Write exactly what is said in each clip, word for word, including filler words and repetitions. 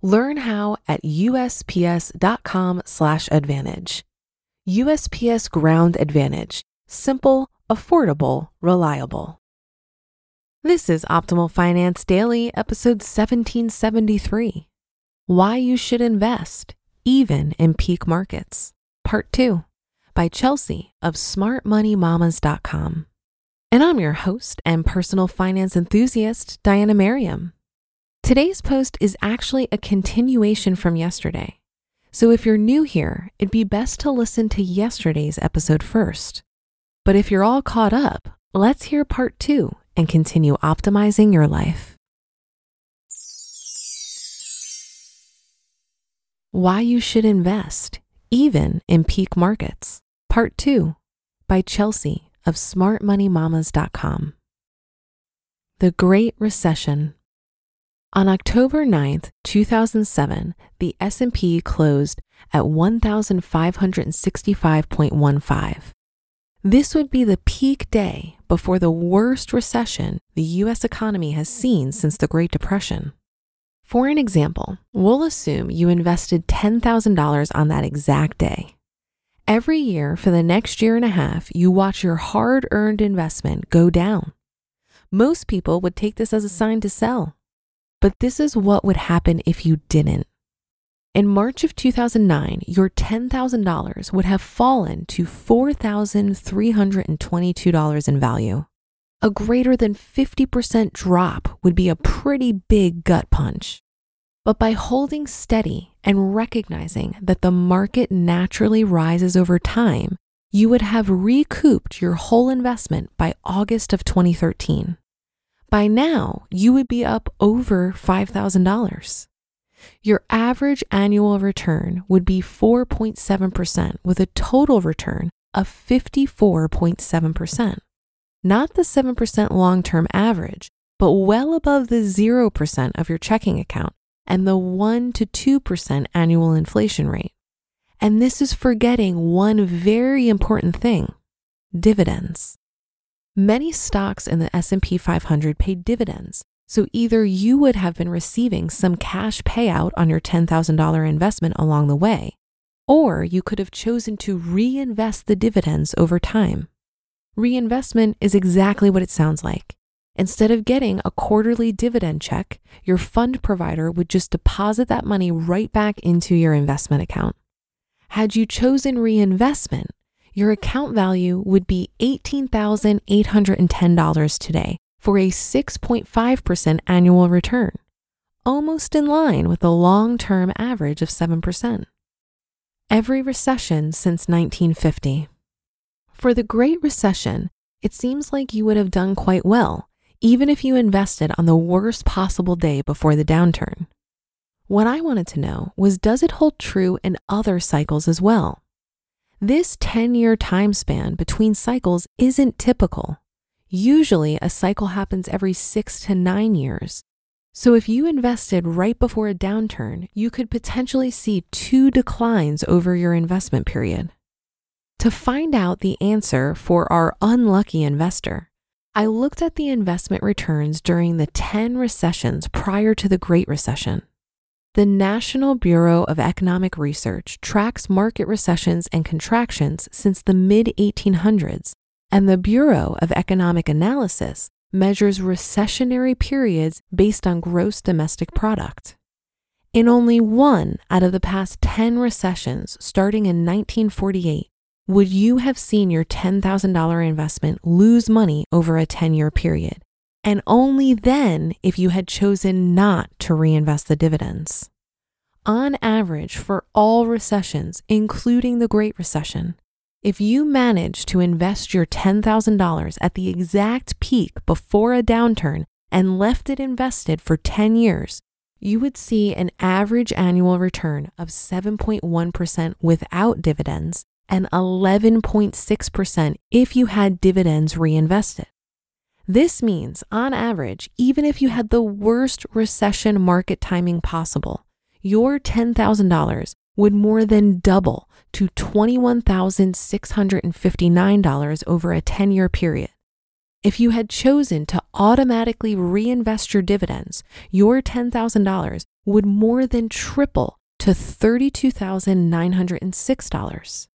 Learn how at U S P S dot com slash advantage. U S P S Ground Advantage. Simple, affordable, reliable. This is Optimal Finance Daily, episode seventeen seventy-three. Why You Should Invest, Even in Peak Markets, part two, by Chelsea of smart money mamas dot com. And I'm your host and personal finance enthusiast, Diana Merriam. Today's post is actually a continuation from yesterday. So if you're new here, it'd be best to listen to yesterday's episode first. But if you're all caught up, let's hear part two and continue optimizing your life. Why You Should Invest, Even in Peak Markets, part two, by Chelsea of smart money mamas dot com. The Great Recession. On October ninth, two thousand seven, the S and P closed at one thousand five hundred sixty-five point one five. This would be the peak day before the worst recession the U S economy has seen since the Great Depression. For an example, we'll assume you invested ten thousand dollars on that exact day. Every year for the next year and a half, you watch your hard-earned investment go down. Most people would take this as a sign to sell. But this is what would happen if you didn't. In March of two thousand nine, your ten thousand dollars would have fallen to four thousand three hundred twenty-two dollars in value. A greater than fifty percent drop would be a pretty big gut punch. But by holding steady and recognizing that the market naturally rises over time, you would have recouped your whole investment by August of twenty thirteen. By now, you would be up over five thousand dollars. Your average annual return would be four point seven percent with a total return of fifty-four point seven percent. Not the seven percent long-term average, but well above the zero percent of your checking account and the one to two percent annual inflation rate. And this is forgetting one very important thing: dividends. Many stocks in the S and P five hundred pay dividends, so either you would have been receiving some cash payout on your ten thousand dollars investment along the way, or you could have chosen to reinvest the dividends over time. Reinvestment is exactly what it sounds like. Instead of getting a quarterly dividend check, your fund provider would just deposit that money right back into your investment account. Had you chosen reinvestment, your account value would be eighteen thousand eight hundred ten dollars today for a six point five percent annual return, almost in line with the long-term average of seven percent. Every recession since nineteen fifty. For the Great Recession, it seems like you would have done quite well, even if you invested on the worst possible day before the downturn. What I wanted to know was, does it hold true in other cycles as well? This ten-year time span between cycles isn't typical. Usually, a cycle happens every six to nine years. So if you invested right before a downturn, you could potentially see two declines over your investment period. To find out the answer for our unlucky investor, I looked at the investment returns during the ten recessions prior to the Great Recession. The National Bureau of Economic Research tracks market recessions and contractions since the mid eighteen hundreds, and the Bureau of Economic Analysis measures recessionary periods based on gross domestic product. In only one out of the past ten recessions, starting in nineteen forty-eight, would you have seen your ten thousand dollars investment lose money over a ten-year period? And only then if you had chosen not to reinvest the dividends. On average, for all recessions, including the Great Recession, if you manage to invest your ten thousand dollars at the exact peak before a downturn and left it invested for ten years, you would see an average annual return of seven point one percent without dividends and eleven point six percent if you had dividends reinvested. This means, on average, even if you had the worst recession market timing possible, your ten thousand dollars would more than double to twenty-one thousand six hundred fifty-nine dollars over a ten-year period. If you had chosen to automatically reinvest your dividends, your ten thousand dollars would more than triple to thirty-two thousand nine hundred six dollars.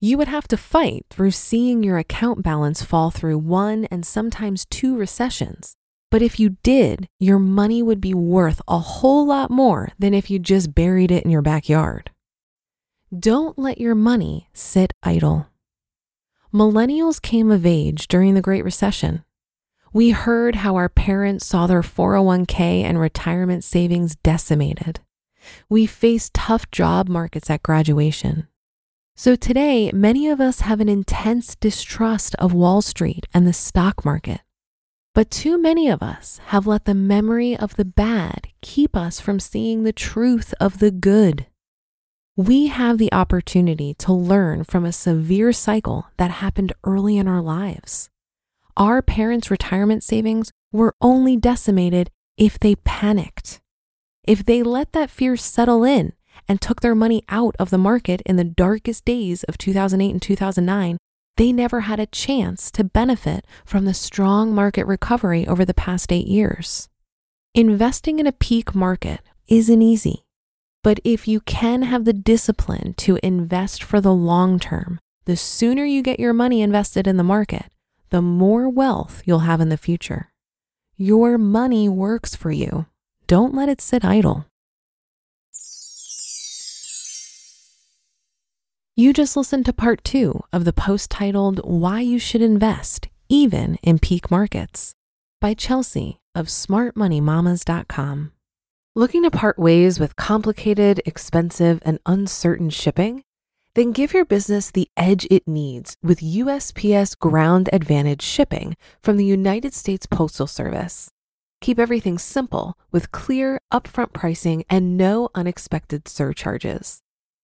You would have to fight through seeing your account balance fall through one and sometimes two recessions. But if you did, your money would be worth a whole lot more than if you just buried it in your backyard. Don't let your money sit idle. Millennials came of age during the Great Recession. We heard how our parents saw their four oh one k and retirement savings decimated. We faced tough job markets at graduation. So today, many of us have an intense distrust of Wall Street and the stock market. But too many of us have let the memory of the bad keep us from seeing the truth of the good. We have the opportunity to learn from a severe cycle that happened early in our lives. Our parents' retirement savings were only decimated if they panicked. If they let that fear settle in and took their money out of the market in the darkest days of two thousand eight and two thousand nine, they never had a chance to benefit from the strong market recovery over the past eight years. Investing in a peak market isn't easy, but if you can have the discipline to invest for the long term, the sooner you get your money invested in the market, the more wealth you'll have in the future. Your money works for you. Don't let it sit idle. You just listened to part two of the post titled Why You Should Invest Even in Peak Markets by Chelsea of smart money mamas dot com. Looking to part ways with complicated, expensive, and uncertain shipping? Then give your business the edge it needs with U S P S Ground Advantage shipping from the United States Postal Service. Keep everything simple with clear, upfront pricing and no unexpected surcharges.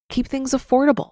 Keep things affordable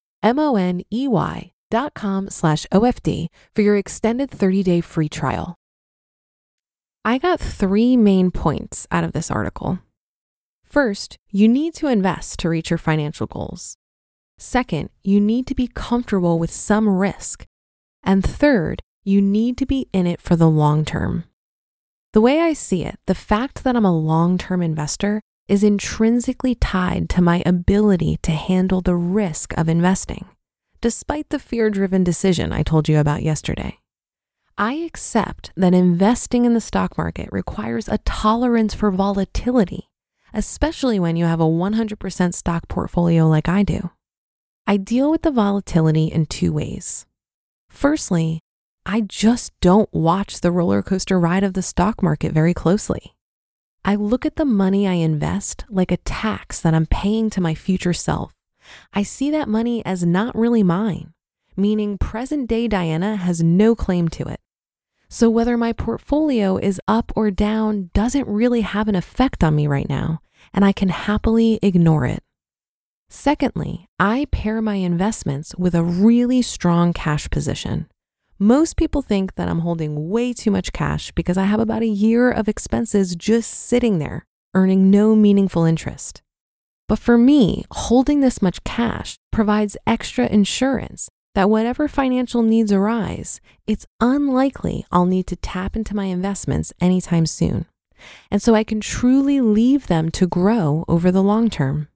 M-O-N-E-Y dot com slash O F D for your extended thirty-day free trial. I got three main points out of this article. First, you need to invest to reach your financial goals. Second, you need to be comfortable with some risk. And third, you need to be in it for the long term. The way I see it, the fact that I'm a long-term investor is intrinsically tied to my ability to handle the risk of investing, despite the fear-driven decision I told you about yesterday. I accept that investing in the stock market requires a tolerance for volatility, especially when you have a one hundred percent stock portfolio like I do. I deal with the volatility in two ways. Firstly, I just don't watch the roller coaster ride of the stock market very closely. I look at the money I invest like a tax that I'm paying to my future self. I see that money as not really mine, meaning present-day Diana has no claim to it. So whether my portfolio is up or down doesn't really have an effect on me right now, and I can happily ignore it. Secondly, I pair my investments with a really strong cash position. Most people think that I'm holding way too much cash because I have about a year of expenses just sitting there, earning no meaningful interest. But for me, holding this much cash provides extra insurance that whatever financial needs arise, it's unlikely I'll need to tap into my investments anytime soon. And so I can truly leave them to grow over the long term.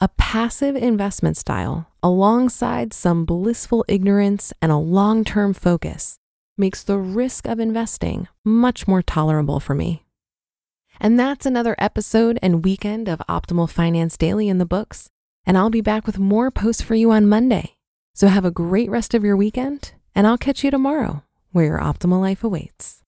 A passive investment style, alongside some blissful ignorance and a long-term focus, makes the risk of investing much more tolerable for me. And that's another episode and weekend of Optimal Finance Daily in the books, and I'll be back with more posts for you on Monday. So have a great rest of your weekend, and I'll catch you tomorrow, where your optimal life awaits.